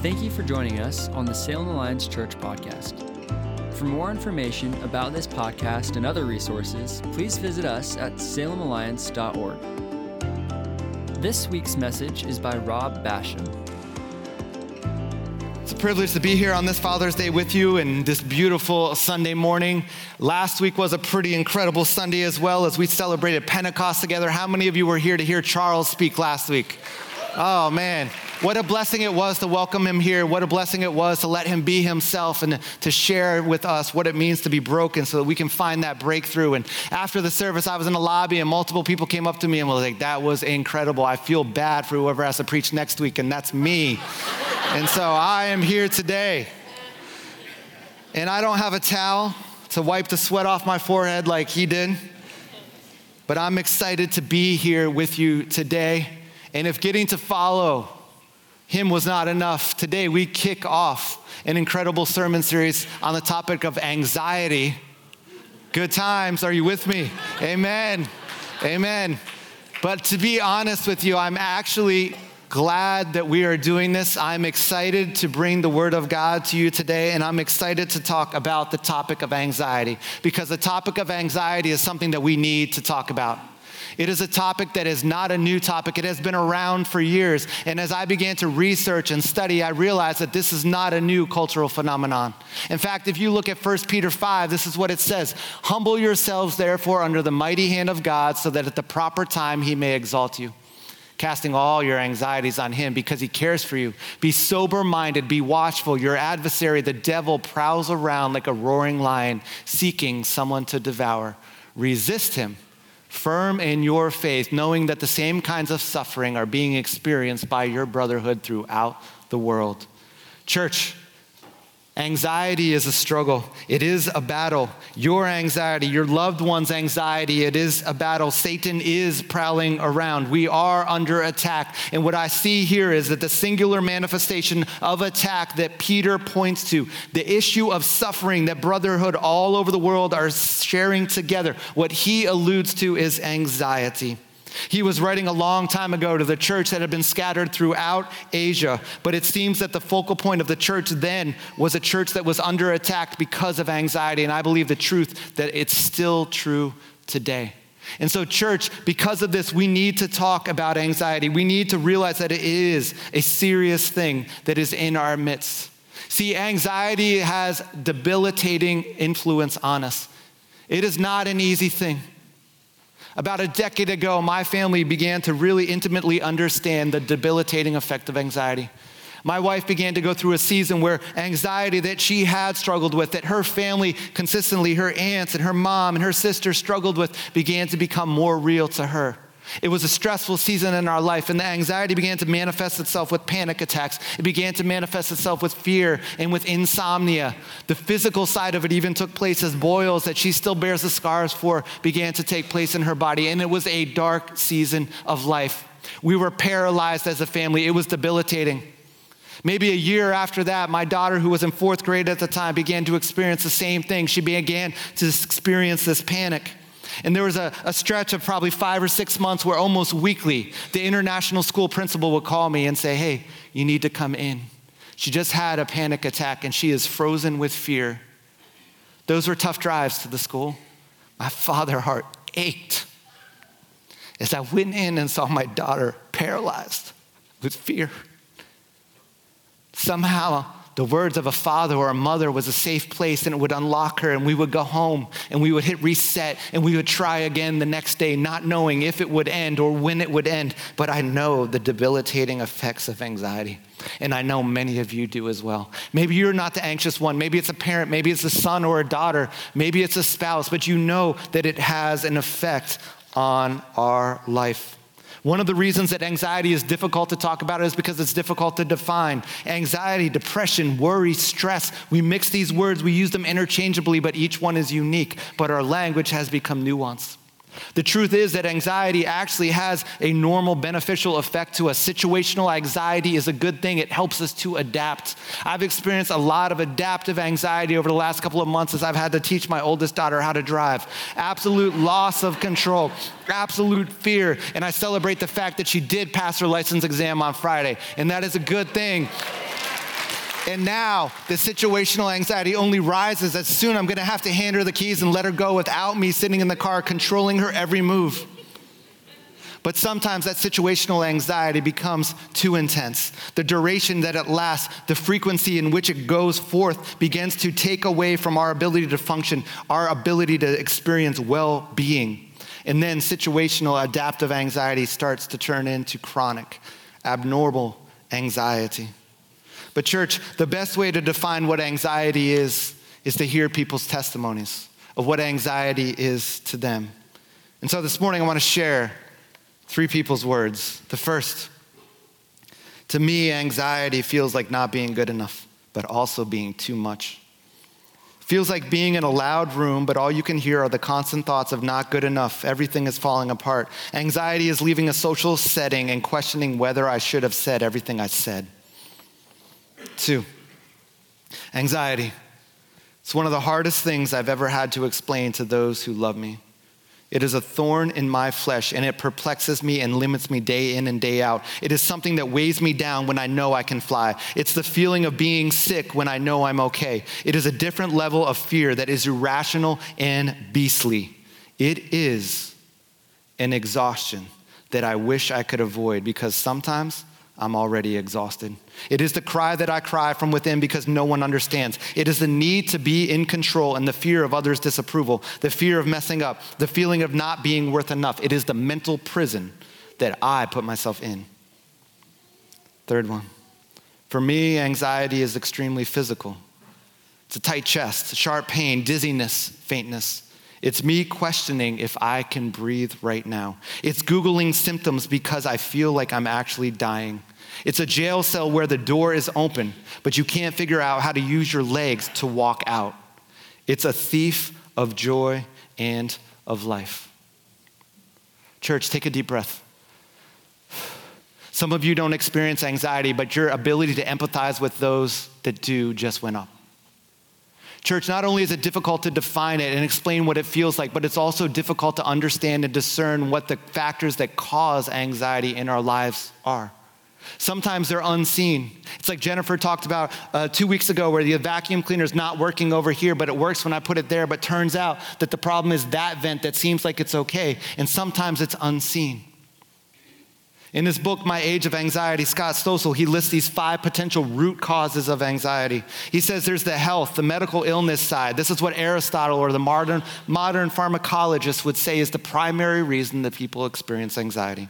Thank you for joining us on the Salem Alliance Church podcast. For more information about this podcast and other resources, please visit us at salemalliance.org. This week's message is by Rob Basham. It's a privilege to be here on this Father's Day with you and this beautiful Sunday morning. Last week was a pretty incredible Sunday as well as we celebrated Pentecost together. How many of you were here to hear Charles speak last week? Oh, man. What a blessing it was to welcome him here. What a blessing it was to let him be himself and to share with us what it means to be broken so that we can find that breakthrough. And after the service, I was in the lobby and multiple people came up to me and were like, that was incredible. I feel bad for whoever has to preach next week, and that's me. And so I am here today. And I don't have a towel to wipe the sweat off my forehead like he did, but I'm excited to be here with you today. And if getting to follow him was not enough, today we kick off an incredible sermon series on the topic of anxiety. Good times, are you with me? Amen, amen. But to be honest with you, I'm actually glad that we are doing this. I'm excited to bring the Word of God to you today, and I'm excited to talk about the topic of anxiety, because the topic of anxiety is something that we need to talk about. It is a topic that is not a new topic. It has been around for years. And as I began to research and study, I realized that this is not a new cultural phenomenon. In fact, if you look at 1 Peter 5, this is what it says. Humble yourselves, therefore, under the mighty hand of God, so that at the proper time he may exalt you, casting all your anxieties on him because he cares for you. Be sober-minded, be watchful. Your adversary, the devil, prowls around like a roaring lion, seeking someone to devour. Resist him, firm in your faith, knowing that the same kinds of suffering are being experienced by your brotherhood throughout the world. Church, anxiety is a struggle. It is a battle. Your anxiety, your loved one's anxiety, it is a battle. Satan is prowling around. We are under attack. And what I see here is that the singular manifestation of attack that Peter points to, the issue of suffering that brotherhood all over the world are sharing together, what he alludes to is anxiety. He was writing a long time ago to the church that had been scattered throughout Asia, but it seems that the focal point of the church then was a church that was under attack because of anxiety, and I believe the truth that it's still true today. And so church, because of this, we need to talk about anxiety. We need to realize that it is a serious thing that is in our midst. See, anxiety has debilitating influence on us. It is not an easy thing. About a decade ago, my family began to really intimately understand the debilitating effect of anxiety. My wife began to go through a season where anxiety that she had struggled with, that her family consistently, her aunts and her mom and her sister struggled with, began to become more real to her. It was a stressful season in our life, and the anxiety began to manifest itself with panic attacks. It began to manifest itself with fear and with insomnia. The physical side of it even took place as boils that she still bears the scars for began to take place in her body, and it was a dark season of life. We were paralyzed as a family. It was debilitating. Maybe a year after that, my daughter, who was in 4th grade at the time, began to experience the same thing. She began to experience this panic. And there was a stretch of probably 5 or 6 months where almost weekly, the international school principal would call me and say, hey, you need to come in. She just had a panic attack and she is frozen with fear. Those were tough drives to the school. My father's heart ached as I went in and saw my daughter paralyzed with fear. Somehow, the words of a father or a mother was a safe place, and it would unlock her, and we would go home and we would hit reset and we would try again the next day, not knowing if it would end or when it would end. But I know the debilitating effects of anxiety. And I know many of you do as well. Maybe you're not the anxious one. Maybe it's a parent, maybe it's a son or a daughter, maybe it's a spouse, but you know that it has an effect on our life. One of the reasons that anxiety is difficult to talk about is because it's difficult to define. Anxiety, depression, worry, stress. We mix these words, we use them interchangeably, but each one is unique. But our language has become nuanced. The truth is that anxiety actually has a normal beneficial effect to us. Situational anxiety is a good thing. It helps us to adapt. I've experienced a lot of adaptive anxiety over the last couple of months as I've had to teach my oldest daughter how to drive. Absolute loss of control, absolute fear. And I celebrate the fact that she did pass her license exam on Friday. And that is a good thing. And now the situational anxiety only rises as soon I'm going to have to hand her the keys and let her go without me sitting in the car controlling her every move. But sometimes that situational anxiety becomes too intense. The duration that it lasts, the frequency in which it goes forth begins to take away from our ability to function, our ability to experience well-being. And then situational adaptive anxiety starts to turn into chronic, abnormal anxiety. But church, the best way to define what anxiety is to hear people's testimonies of what anxiety is to them. And so this morning I want to share three people's words. The first, to me, anxiety feels like not being good enough, but also being too much. Feels like being in a loud room, but all you can hear are the constant thoughts of not good enough. Everything is falling apart. Anxiety is leaving a social setting and questioning whether I should have said everything I said. Two, anxiety. It's one of the hardest things I've ever had to explain to those who love me. It is a thorn in my flesh, and it perplexes me and limits me day in and day out. It is something that weighs me down when I know I can fly. It's the feeling of being sick when I know I'm okay. It is a different level of fear that is irrational and beastly. It is an exhaustion that I wish I could avoid because sometimes I'm already exhausted. It is the cry that I cry from within because no one understands. It is the need to be in control and the fear of others' disapproval, the fear of messing up, the feeling of not being worth enough. It is the mental prison that I put myself in. Third one, for me, anxiety is extremely physical. It's a tight chest, sharp pain, dizziness, faintness. It's me questioning if I can breathe right now. It's Googling symptoms because I feel like I'm actually dying. It's a jail cell where the door is open, but you can't figure out how to use your legs to walk out. It's a thief of joy and of life. Church, take a deep breath. Some of you don't experience anxiety, but your ability to empathize with those that do just went up. Church, not only is it difficult to define it and explain what it feels like, but it's also difficult to understand and discern what the factors that cause anxiety in our lives are. Sometimes they're unseen. It's like Jennifer talked about 2 weeks ago where the vacuum cleaner's not working over here, but it works when I put it there, but turns out that the problem is that vent that seems like it's okay, and sometimes it's unseen. In his book, My Age of Anxiety, Scott Stossel, he lists these 5 potential root causes of anxiety. He says there's the health, the medical illness side. This is what Aristotle or the modern pharmacologist would say is the primary reason that people experience anxiety.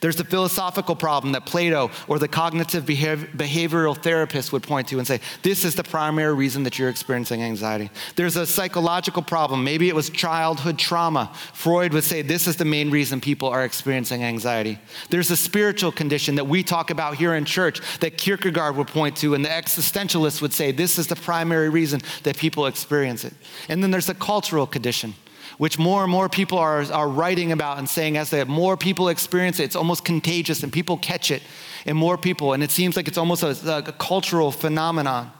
There's the philosophical problem that Plato or the cognitive behavioral therapist would point to and say, this is the primary reason that you're experiencing anxiety. There's a psychological problem. Maybe it was childhood trauma. Freud would say, this is the main reason people are experiencing anxiety. There's a spiritual condition that we talk about here in church that Kierkegaard would point to, and the existentialists would say, this is the primary reason that people experience it. And then there's a cultural condition, which more and more people are writing about and saying as they have more people experience it, it's almost contagious and people catch it and more people. And it seems like it's almost a cultural phenomenon.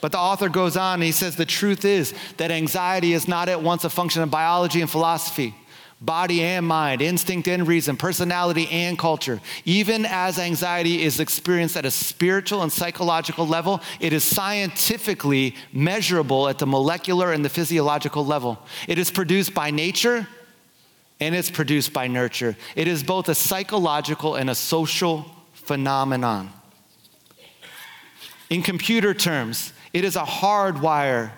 But the author goes on and he says, the truth is that anxiety is not at once a function of biology and philosophy, body and mind, instinct and reason, personality and culture. Even as anxiety is experienced at a spiritual and psychological level, it is scientifically measurable at the molecular and the physiological level. It is produced by nature and it's produced by nurture. It is both a psychological and a social phenomenon. In computer terms, it is a hardwire.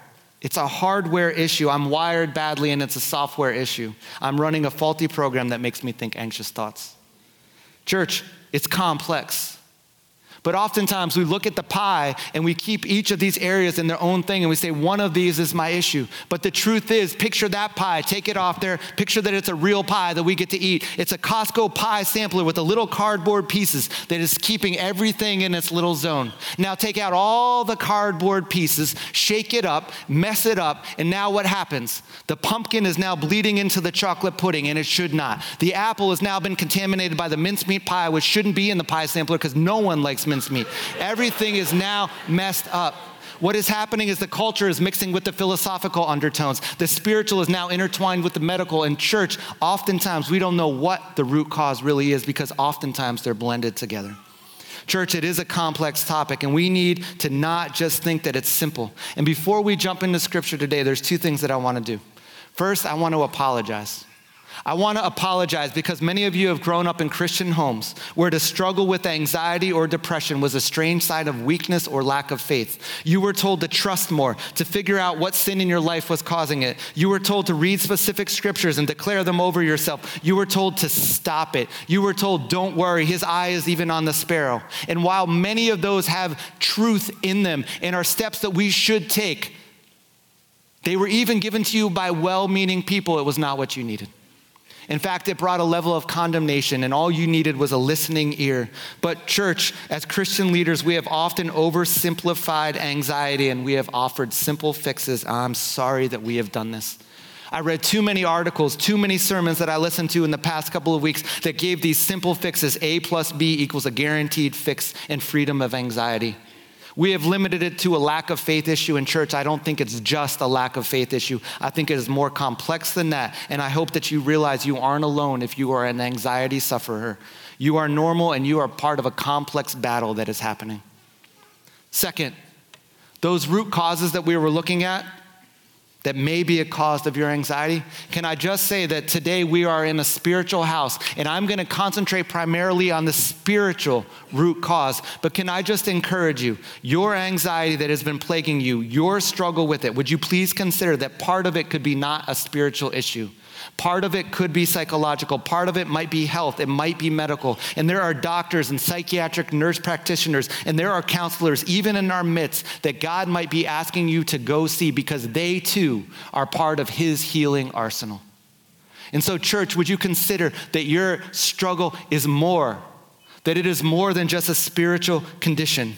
It's a hardware issue. I'm wired badly and it's a software issue. I'm running a faulty program that makes me think anxious thoughts. Church, it's complex. But oftentimes we look at the pie and we keep each of these areas in their own thing and we say, one of these is my issue. But the truth is, picture that pie, take it off there, picture that it's a real pie that we get to eat. It's a Costco pie sampler with the little cardboard pieces that is keeping everything in its little zone. Now take out all the cardboard pieces, shake it up, mess it up, and now what happens? The pumpkin is now bleeding into the chocolate pudding and it should not. The apple has now been contaminated by the mincemeat pie, which shouldn't be in the pie sampler because no one likes mincemeat. Everything is now messed up. What is happening is the culture is mixing with the philosophical undertones. The spiritual is now intertwined with the medical and church. Oftentimes, we don't know what the root cause really is because oftentimes they're blended together. Church, it is a complex topic, and we need to not just think that it's simple. And before we jump into scripture today, there's two things that I want to do. First, I want to apologize. I want to apologize because many of you have grown up in Christian homes where to struggle with anxiety or depression was a strange sign of weakness or lack of faith. You were told to trust more, to figure out what sin in your life was causing it. You were told to read specific scriptures and declare them over yourself. You were told to stop it. You were told, don't worry, his eye is even on the sparrow. And while many of those have truth in them and are steps that we should take, they were even given to you by well-meaning people. It was not what you needed. In fact, it brought a level of condemnation, and all you needed was a listening ear. But church, as Christian leaders, we have often oversimplified anxiety, and we have offered simple fixes. I'm sorry that we have done this. I read too many articles, too many sermons that I listened to in the past couple of weeks that gave these simple fixes. A plus B equals a guaranteed fix and freedom of anxiety. We have limited it to a lack of faith issue in church. I don't think it's just a lack of faith issue. I think it is more complex than that. And I hope that you realize you aren't alone if you are an anxiety sufferer. You are normal and you are part of a complex battle that is happening. Second, those root causes that we were looking at that may be a cause of your anxiety. Can I just say that today we are in a spiritual house, and I'm going to concentrate primarily on the spiritual root cause, but can I just encourage you, your anxiety that has been plaguing you, your struggle with it, would you please consider that part of it could be not a spiritual issue? Part of it could be psychological. Part of it might be health. It might be medical. And there are doctors and psychiatric nurse practitioners, and there are counselors, even in our midst, that God might be asking you to go see because they too are part of his healing arsenal. And so, church, would you consider that your struggle is more, that it is more than just a spiritual condition?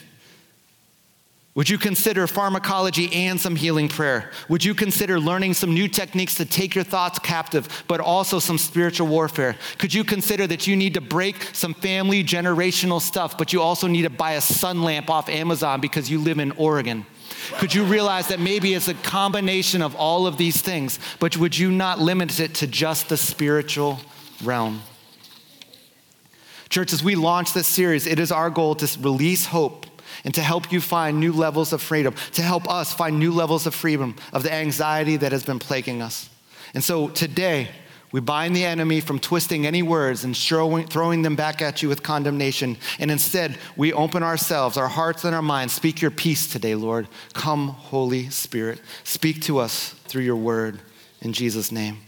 Would you consider pharmacology and some healing prayer? Would you consider learning some new techniques to take your thoughts captive, but also some spiritual warfare? Could you consider that you need to break some family generational stuff, but you also need to buy a sun lamp off Amazon because you live in Oregon? Could you realize that maybe it's a combination of all of these things, but would you not limit it to just the spiritual realm? Church, as we launch this series, it is our goal to release hope and to help you find new levels of freedom, to help us find new levels of freedom of the anxiety that has been plaguing us. And so today, we bind the enemy from twisting any words and throwing them back at you with condemnation. And instead, we open ourselves, our hearts and our minds. Speak your peace today, Lord. Come, Holy Spirit. Speak to us through your word in Jesus' name.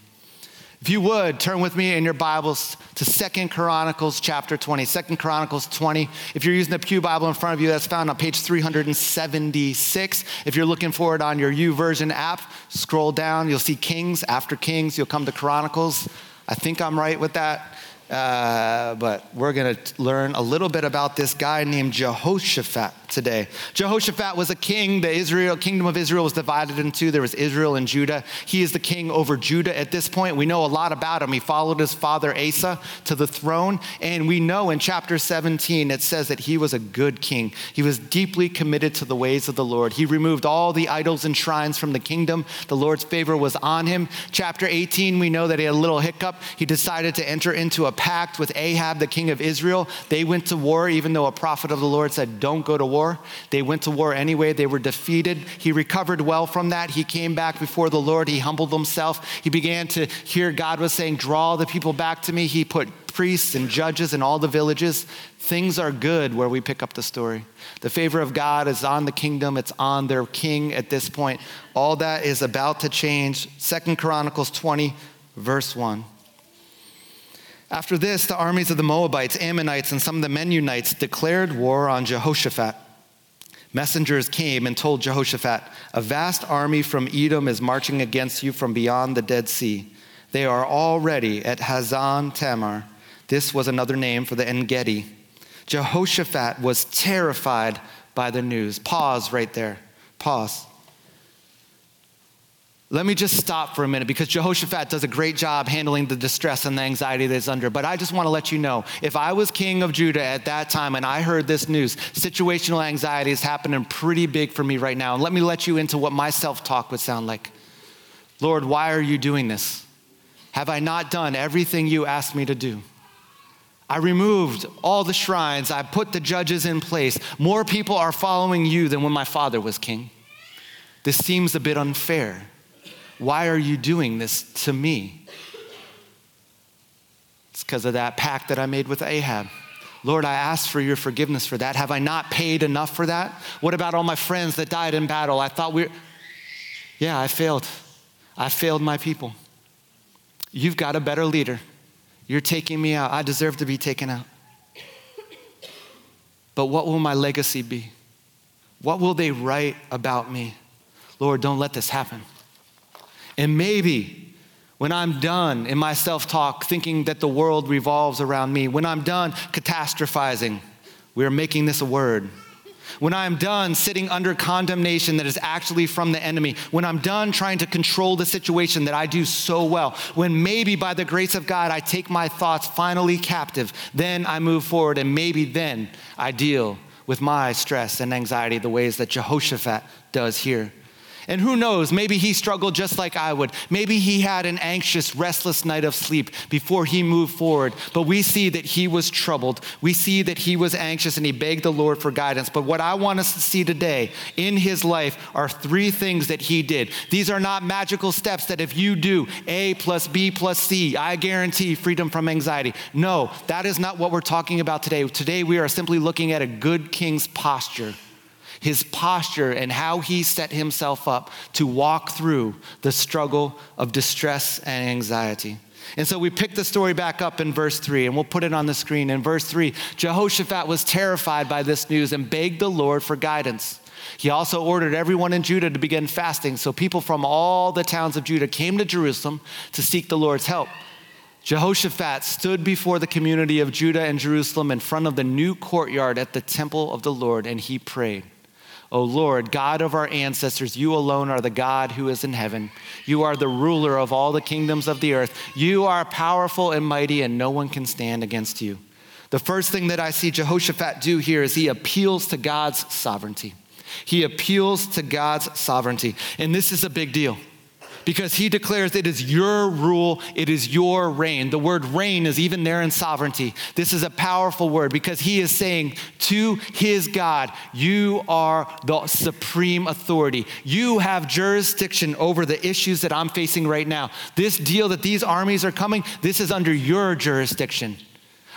If you would, turn with me in your Bibles to 2nd Chronicles chapter 20. 2nd Chronicles 20. If you're using the Pew Bible in front of you, that's found on page 376. If you're looking for it on your YouVersion app, scroll down. You'll see Kings. After Kings, you'll come to Chronicles. I think I'm right with that. But we're going to learn a little bit about this guy named Jehoshaphat today. Jehoshaphat was a king. The kingdom of Israel was divided in two. There was Israel and Judah. He is the king over Judah at this point. We know a lot about him. He followed his father Asa to the throne. And we know in chapter 17, it says that he was a good king. He was deeply committed to the ways of the Lord. He removed all the idols and shrines from the kingdom. The Lord's favor was on him. Chapter 18, we know that he had a little hiccup. He decided to enter into a pact with Ahab, the king of Israel. They went to war, even though a prophet of the Lord said, don't go to war. They went to war anyway. They were defeated. He recovered well from that. He came back before the Lord. He humbled himself. He began to hear God was saying, draw the people back to me. He put priests and judges in all the villages. Things are good where we pick up the story. The favor of God is on the kingdom. It's on their king at this point. All that is about to change. 2nd Chronicles 20, verse 1. After this, the armies of the Moabites, Ammonites, and some of the Menunites declared war on Jehoshaphat. Messengers came and told Jehoshaphat, a vast army from Edom is marching against you from beyond the Dead Sea. They are already at Hazan Tamar. This was another name for the Engedi. Jehoshaphat was terrified by the news. Pause right there. Pause. Let me just stop for a minute because Jehoshaphat does a great job handling the distress and the anxiety that he's under. But I just want to let you know, if I was king of Judah at that time and I heard this news, situational anxiety is happening pretty big for me right now. And let me let you into what my self-talk would sound like. Lord, why are you doing this? Have I not done everything you asked me to do? I removed all the shrines. I put the judges in place. More people are following you than when my father was king. This seems a bit unfair. Why are you doing this to me? It's because of that pact that I made with Ahab. Lord, I ask for your forgiveness for that. Have I not paid enough for that? What about all my friends that died in battle? I thought I failed. I failed my people. You've got a better leader. You're taking me out. I deserve to be taken out. But what will my legacy be? What will they write about me? Lord, don't let this happen. And maybe when I'm done in my self-talk, thinking that the world revolves around me, when I'm done catastrophizing, we're making this a word. When I'm done sitting under condemnation that is actually from the enemy, when I'm done trying to control the situation that I do so well, when maybe by the grace of God, I take my thoughts finally captive, then I move forward and maybe then I deal with my stress and anxiety the ways that Jehoshaphat does here. And who knows, maybe he struggled just like I would. Maybe he had an anxious, restless night of sleep before he moved forward. But we see that he was troubled. We see that he was anxious and he begged the Lord for guidance. But what I want us to see today in his life are three things that he did. These are not magical steps that if you do A plus B plus C, I guarantee freedom from anxiety. No, that is not what we're talking about today. Today we are simply looking at a good king's posture. His posture and how he set himself up to walk through the struggle of distress and anxiety. And so we pick the story back up in verse 3, and we'll put it on the screen. In verse 3, Jehoshaphat was terrified by this news and begged the Lord for guidance. He also ordered everyone in Judah to begin fasting, so people from all the towns of Judah came to Jerusalem to seek the Lord's help. Jehoshaphat stood before the community of Judah and Jerusalem in front of the new courtyard at the temple of the Lord, and he prayed. O Lord, God of our ancestors, you alone are the God who is in heaven. You are the ruler of all the kingdoms of the earth. You are powerful and mighty, and no one can stand against you. The first thing that I see Jehoshaphat do here is he appeals to God's sovereignty. He appeals to God's sovereignty. And this is a big deal because he declares it is your rule, it is your reign. The word reign is even there in sovereignty. This is a powerful word because he is saying to his God, you are the supreme authority. You have jurisdiction over the issues that I'm facing right now. This deal that these armies are coming, this is under your jurisdiction.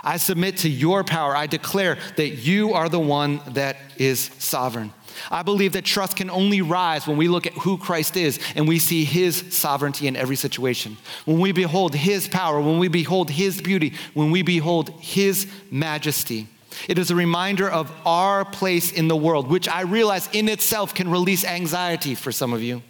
I submit to your power. I declare that you are the one that is sovereign. I believe that trust can only rise when we look at who Christ is and we see his sovereignty in every situation. When we behold his power, when we behold his beauty, when we behold his majesty. It is a reminder of our place in the world, which I realize in itself can release anxiety for some of you.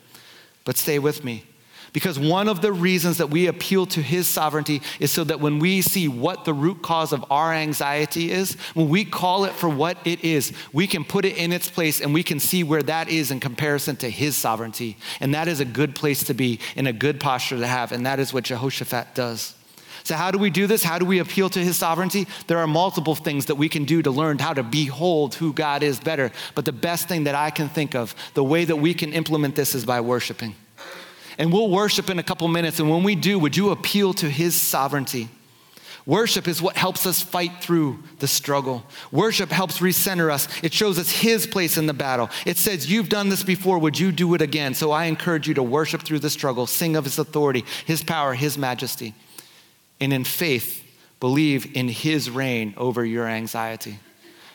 But stay with me. Because one of the reasons that we appeal to his sovereignty is so that when we see what the root cause of our anxiety is, when we call it for what it is, we can put it in its place and we can see where that is in comparison to his sovereignty. And that is a good place to be and a good posture to have. And that is what Jehoshaphat does. So how do we do this? How do we appeal to his sovereignty? There are multiple things that we can do to learn how to behold who God is better. But the best thing that I can think of, the way that we can implement this is by worshiping. And we'll worship in a couple minutes. And when we do, would you appeal to his sovereignty? Worship is what helps us fight through the struggle. Worship helps recenter us. It shows us his place in the battle. It says, you've done this before. Would you do it again? So I encourage you to worship through the struggle, sing of his authority, his power, his majesty. And in faith, believe in his reign over your anxiety.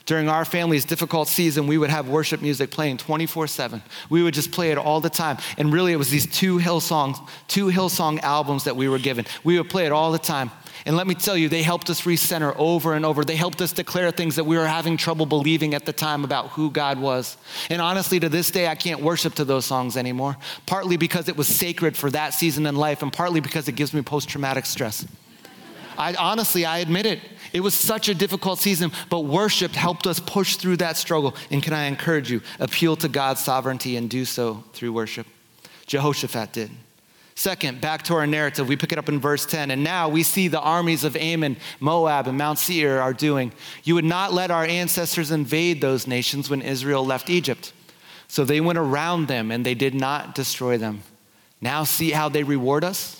During our family's difficult season, we would have worship music playing 24/7. We would just play it all the time. And really it was these two Hillsong albums that we were given. We would play it all the time. And let me tell you, they helped us recenter over and over. They helped us declare things that we were having trouble believing at the time about who God was. And honestly, to this day, I can't worship to those songs anymore, partly because it was sacred for that season in life and partly because it gives me post-traumatic stress. I admit it. It was such a difficult season, but worship helped us push through that struggle. And can I encourage you, appeal to God's sovereignty and do so through worship. Jehoshaphat did. Second, back to our narrative, we pick it up in verse 10. And now we see the armies of Ammon, Moab, and Mount Seir are doing. You would not let our ancestors invade those nations when Israel left Egypt. So they went around them and they did not destroy them. Now see how they reward us?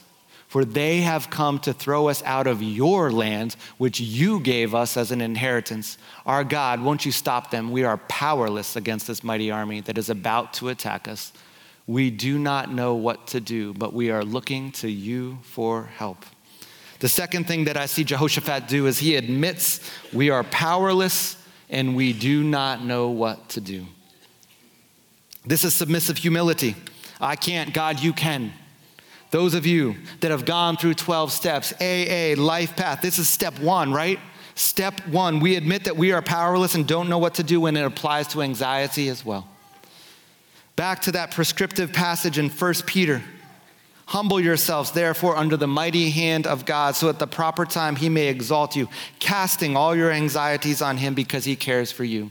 for they have come to throw us out of your land, which you gave us as an inheritance. Our God, won't you stop them? We are powerless against this mighty army that is about to attack us. We do not know what to do, but we are looking to you for help. The second thing that I see Jehoshaphat do is he admits we are powerless and we do not know what to do. This is submissive humility. I can't, God, you can. Those of you that have gone through 12 steps, AA, life path, this is step one, right? Step one, we admit that we are powerless and don't know what to do, when it applies to anxiety as well. Back to that prescriptive passage in 1 Peter. Humble yourselves, therefore, under the mighty hand of God, so at the proper time he may exalt you, casting all your anxieties on him because he cares for you.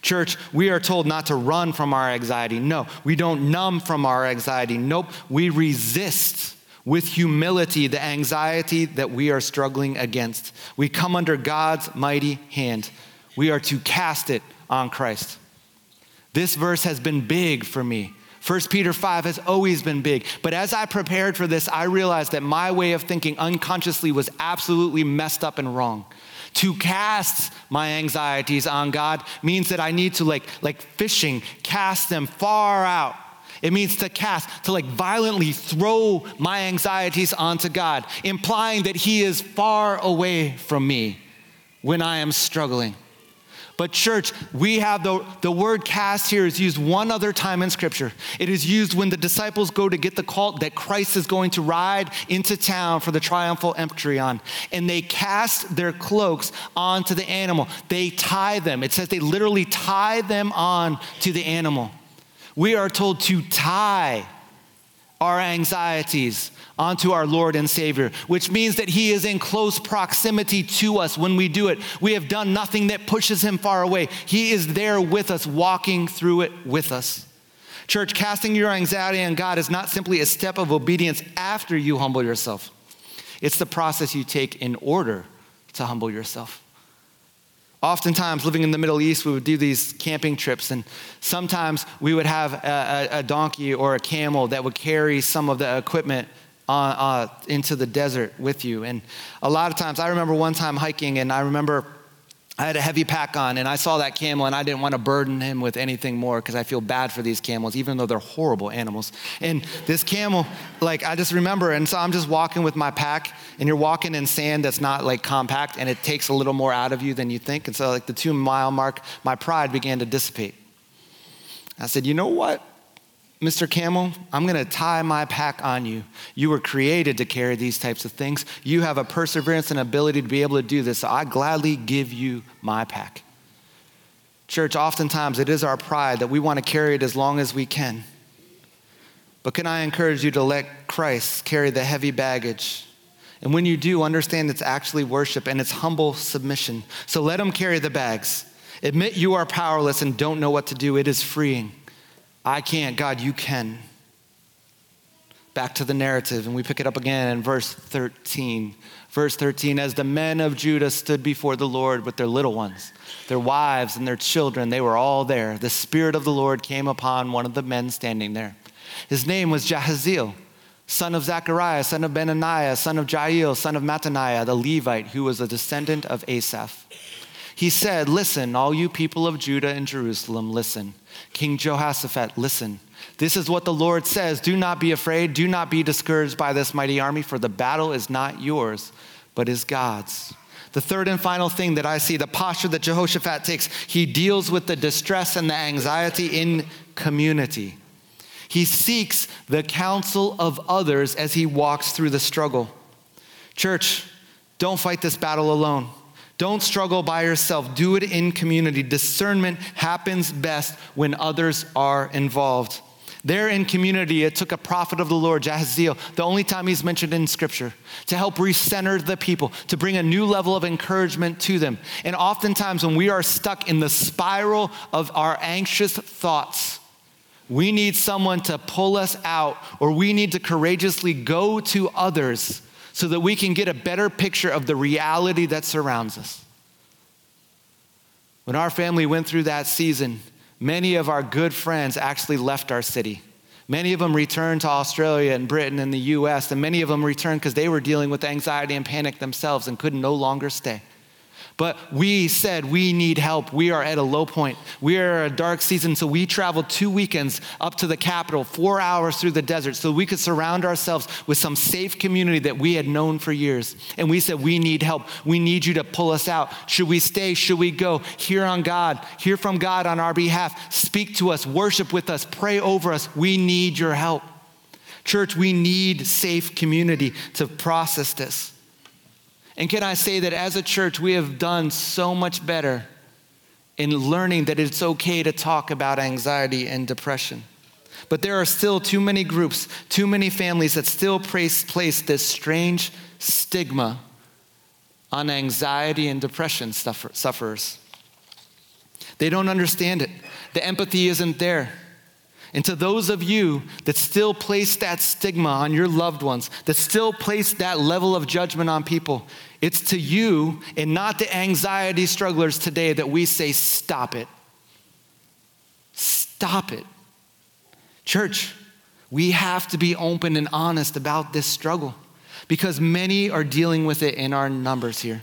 Church, we are told not to run from our anxiety. No, we don't numb from our anxiety. Nope, we resist with humility the anxiety that we are struggling against. We come under God's mighty hand. We are to cast it on Christ. This verse has been big for me. 1 Peter 5 has always been big. But as I prepared for this, I realized that my way of thinking unconsciously was absolutely messed up and wrong. To cast my anxieties on God means that I need to like fishing, cast them far out. It means to cast, to violently throw my anxieties onto God, implying that he is far away from me when I am struggling. But church, we have the word cast here is used one other time in scripture. It is used when the disciples go to get the call that Christ is going to ride into town for the triumphal entry on. And they cast their cloaks onto the animal. They tie them. It says they literally tie them on to the animal. We are told to tie our anxieties onto our Lord and Savior, which means that he is in close proximity to us when we do it. We have done nothing that pushes him far away. He is there with us, walking through it with us. Church, casting your anxiety on God is not simply a step of obedience after you humble yourself. It's the process you take in order to humble yourself. Oftentimes, living in the Middle East, we would do these camping trips, and sometimes we would have a donkey or a camel that would carry some of the equipment into the desert with you. And a lot of times, I remember one time hiking, and I remember I had a heavy pack on, and I saw that camel, and I didn't want to burden him with anything more because I feel bad for these camels, even though they're horrible animals. And this camel, I just remember, and so I'm just walking with my pack, and you're walking in sand that's not compact, and it takes a little more out of you than you think. And so the 2-mile mark, my pride began to dissipate. I said, you know what, Mr. Camel, I'm going to tie my pack on you. You were created to carry these types of things. You have a perseverance and ability to be able to do this, so I gladly give you my pack. Church, oftentimes it is our pride that we want to carry it as long as we can. But can I encourage you to let Christ carry the heavy baggage? And when you do, understand it's actually worship and it's humble submission. So let him carry the bags. Admit you are powerless and don't know what to do. It is freeing. I can't, God, you can. Back to the narrative, and we pick it up again in verse 13. Verse 13, as the men of Judah stood before the Lord with their little ones, their wives and their children, they were all there. The Spirit of the Lord came upon one of the men standing there. His name was Jahaziel, son of Zechariah, son of Benaniah, son of Jael, son of Mattaniah, the Levite, who was a descendant of Asaph. He said, listen, all you people of Judah and Jerusalem, listen. King Jehoshaphat, listen. This is what the Lord says. Do not be afraid. Do not be discouraged by this mighty army, for the battle is not yours, but is God's. The third and final thing that I see, the posture that Jehoshaphat takes, he deals with the distress and the anxiety in community. He seeks the counsel of others as he walks through the struggle. Church, don't fight this battle alone. Don't struggle by yourself. Do it in community. Discernment happens best when others are involved. There in community, it took a prophet of the Lord, Jahaziel, the only time he's mentioned in scripture, to help recenter the people, to bring a new level of encouragement to them. And oftentimes when we are stuck in the spiral of our anxious thoughts, we need someone to pull us out, or we need to courageously go to others so that we can get a better picture of the reality that surrounds us. When our family went through that season, many of our good friends actually left our city. Many of them returned to Australia and Britain and the US, and many of them returned because they were dealing with anxiety and panic themselves and could no longer stay. But we said, we need help. We are at a low point. We are in a dark season, so we traveled 2 weekends up to the capital, 4 hours through the desert, so we could surround ourselves with some safe community that we had known for years. And we said, we need help. We need you to pull us out. Should we stay? Should we go? Hear on God. Hear from God on our behalf. Speak to us. Worship with us. Pray over us. We need your help. Church, we need safe community to process this. And can I say that as a church, we have done so much better in learning that it's okay to talk about anxiety and depression. But there are still too many groups, too many families that still place this strange stigma on anxiety and depression sufferers. They don't understand it. The empathy isn't there. And to those of you that still place that stigma on your loved ones, that still place that level of judgment on people, it's to you and not the anxiety strugglers today that we say, stop it. Stop it. Church, we have to be open and honest about this struggle because many are dealing with it in our numbers here,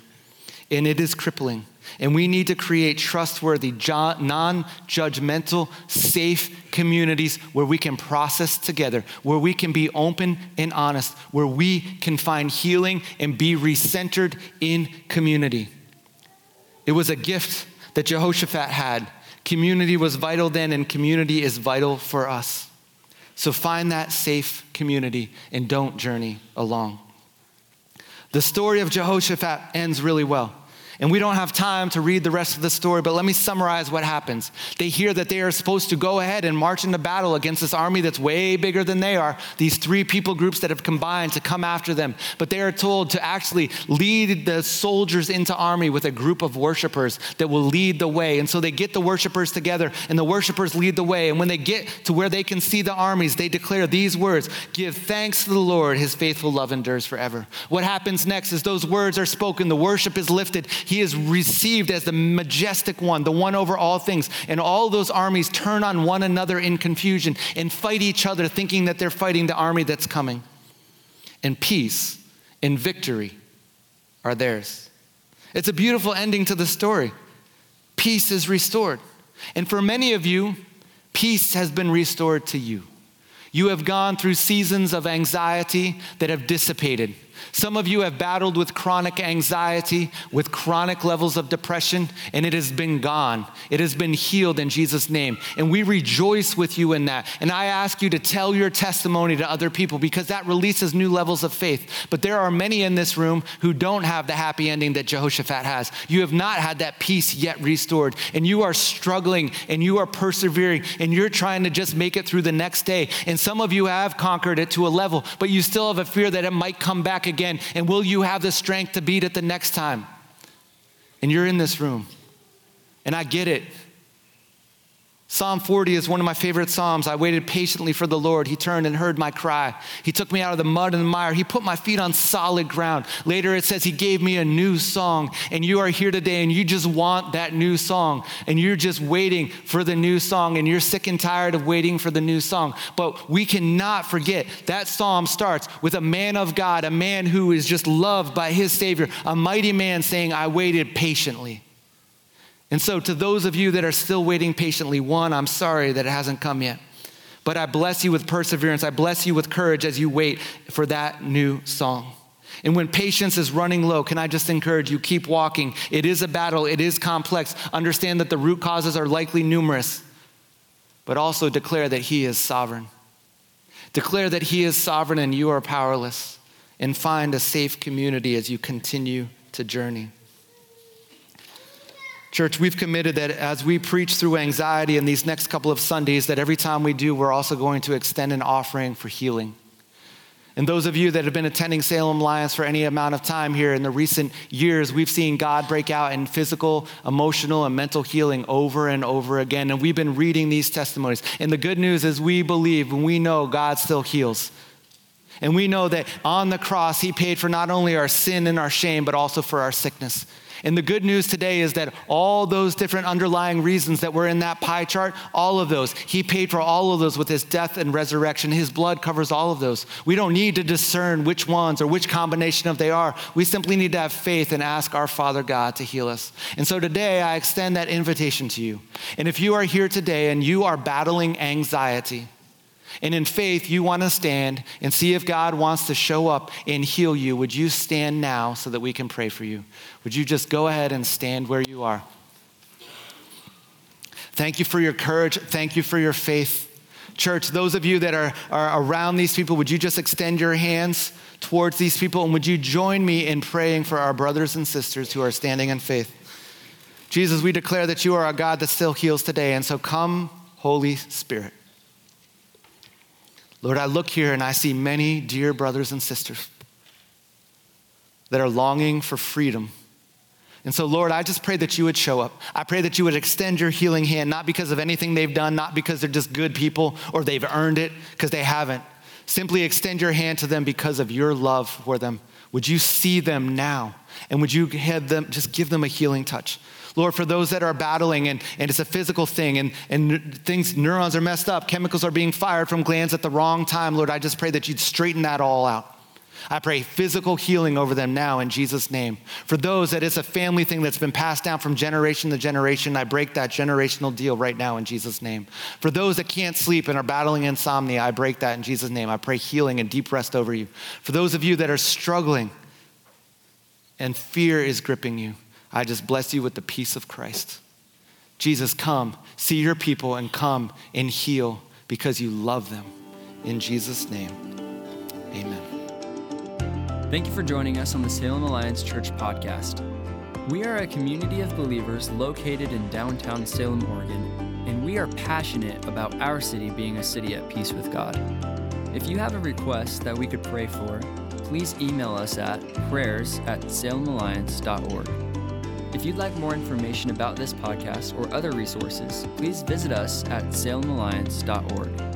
and it is crippling. And we need to create trustworthy, non-judgmental, safe communities where we can process together, where we can be open and honest, where we can find healing and be recentered in community. It was a gift that Jehoshaphat had. Community was vital then, and community is vital for us. So find that safe community and don't journey along. The story of Jehoshaphat ends really well. And we don't have time to read the rest of the story, but let me summarize what happens. They hear that they are supposed to go ahead and march into battle against this army that's way bigger than they are, these 3 people groups that have combined to come after them. But they are told to actually lead the soldiers into army with a group of worshipers that will lead the way. And so they get the worshipers together, and the worshipers lead the way. And when they get to where they can see the armies, they declare these words, "Give thanks to the Lord, his faithful love endures forever." What happens next is those words are spoken, the worship is lifted, he is received as the majestic one, the one over all things. And all those armies turn on one another in confusion and fight each other, thinking that they're fighting the army that's coming. And peace and victory are theirs. It's a beautiful ending to the story. Peace is restored. And for many of you, peace has been restored to you. You have gone through seasons of anxiety that have dissipated. Some of you have battled with chronic anxiety, with chronic levels of depression, and it has been gone. It has been healed in Jesus' name. And we rejoice with you in that. And I ask you to tell your testimony to other people because that releases new levels of faith. But there are many in this room who don't have the happy ending that Jehoshaphat has. You have not had that peace yet restored. And you are struggling and you are persevering and you're trying to just make it through the next day. And some of you have conquered it to a level, but you still have a fear that it might come back again, and will you have the strength to beat it the next time? And you're in this room, and I get it. Psalm 40 is one of my favorite Psalms. I waited patiently for the Lord. He turned and heard my cry. He took me out of the mud and the mire. He put my feet on solid ground. Later it says he gave me a new song, and you are here today and you just want that new song, and you're just waiting for the new song, and you're sick and tired of waiting for the new song. But we cannot forget that Psalm starts with a man of God, a man who is just loved by his Savior, a mighty man saying, I waited patiently. And so to those of you that are still waiting patiently, one, I'm sorry that it hasn't come yet, but I bless you with perseverance. I bless you with courage as you wait for that new song. And when patience is running low, can I just encourage you, keep walking. It is a battle. It is complex. Understand that the root causes are likely numerous, but also declare that he is sovereign. Declare that he is sovereign and you are powerless, and find a safe community as you continue to journey. Church, we've committed that as we preach through anxiety in these next couple of Sundays, that every time we do, we're also going to extend an offering for healing. And those of you that have been attending Salem Alliance for any amount of time here in the recent years, we've seen God break out in physical, emotional, and mental healing over and over again. And we've been reading these testimonies. And the good news is we believe and we know God still heals. And we know that on the cross, he paid for not only our sin and our shame, but also for our sickness. And the good news today is that all those different underlying reasons that were in that pie chart, all of those, he paid for all of those with his death and resurrection. His blood covers all of those. We don't need to discern which ones or which combination of they are. We simply need to have faith and ask our Father God to heal us. And so today I extend that invitation to you. And if you are here today and you are battling anxiety, and in faith, you want to stand and see if God wants to show up and heal you. Would you stand now so that we can pray for you? Would you just go ahead and stand where you are? Thank you for your courage. Thank you for your faith. Church, those of you that are around these people, would you just extend your hands towards these people? And would you join me in praying for our brothers and sisters who are standing in faith? Jesus, we declare that you are a God that still heals today. And so come, Holy Spirit. Lord, I look here and I see many dear brothers and sisters that are longing for freedom. And so, Lord, I just pray that you would show up. I pray that you would extend your healing hand, not because of anything they've done, not because they're just good people or they've earned it, because they haven't. Simply extend your hand to them because of your love for them. Would you see them now? And would you have them, just give them a healing touch? Lord, for those that are battling and it's a physical thing and things, neurons are messed up, chemicals are being fired from glands at the wrong time, Lord, I just pray that you'd straighten that all out. I pray physical healing over them now in Jesus' name. For those that it's a family thing that's been passed down from generation to generation, I break that generational deal right now in Jesus' name. For those that can't sleep and are battling insomnia, I break that in Jesus' name. I pray healing and deep rest over you. For those of you that are struggling and fear is gripping you, I just bless you with the peace of Christ. Jesus, come, see your people and come and heal because you love them. In Jesus' name, amen. Thank you for joining us on the Salem Alliance Church podcast. We are a community of believers located in downtown Salem, Oregon, and we are passionate about our city being a city at peace with God. If you have a request that we could pray for, please email us at prayers@salemalliance.org. If you'd like more information about this podcast or other resources, please visit us at salemalliance.org.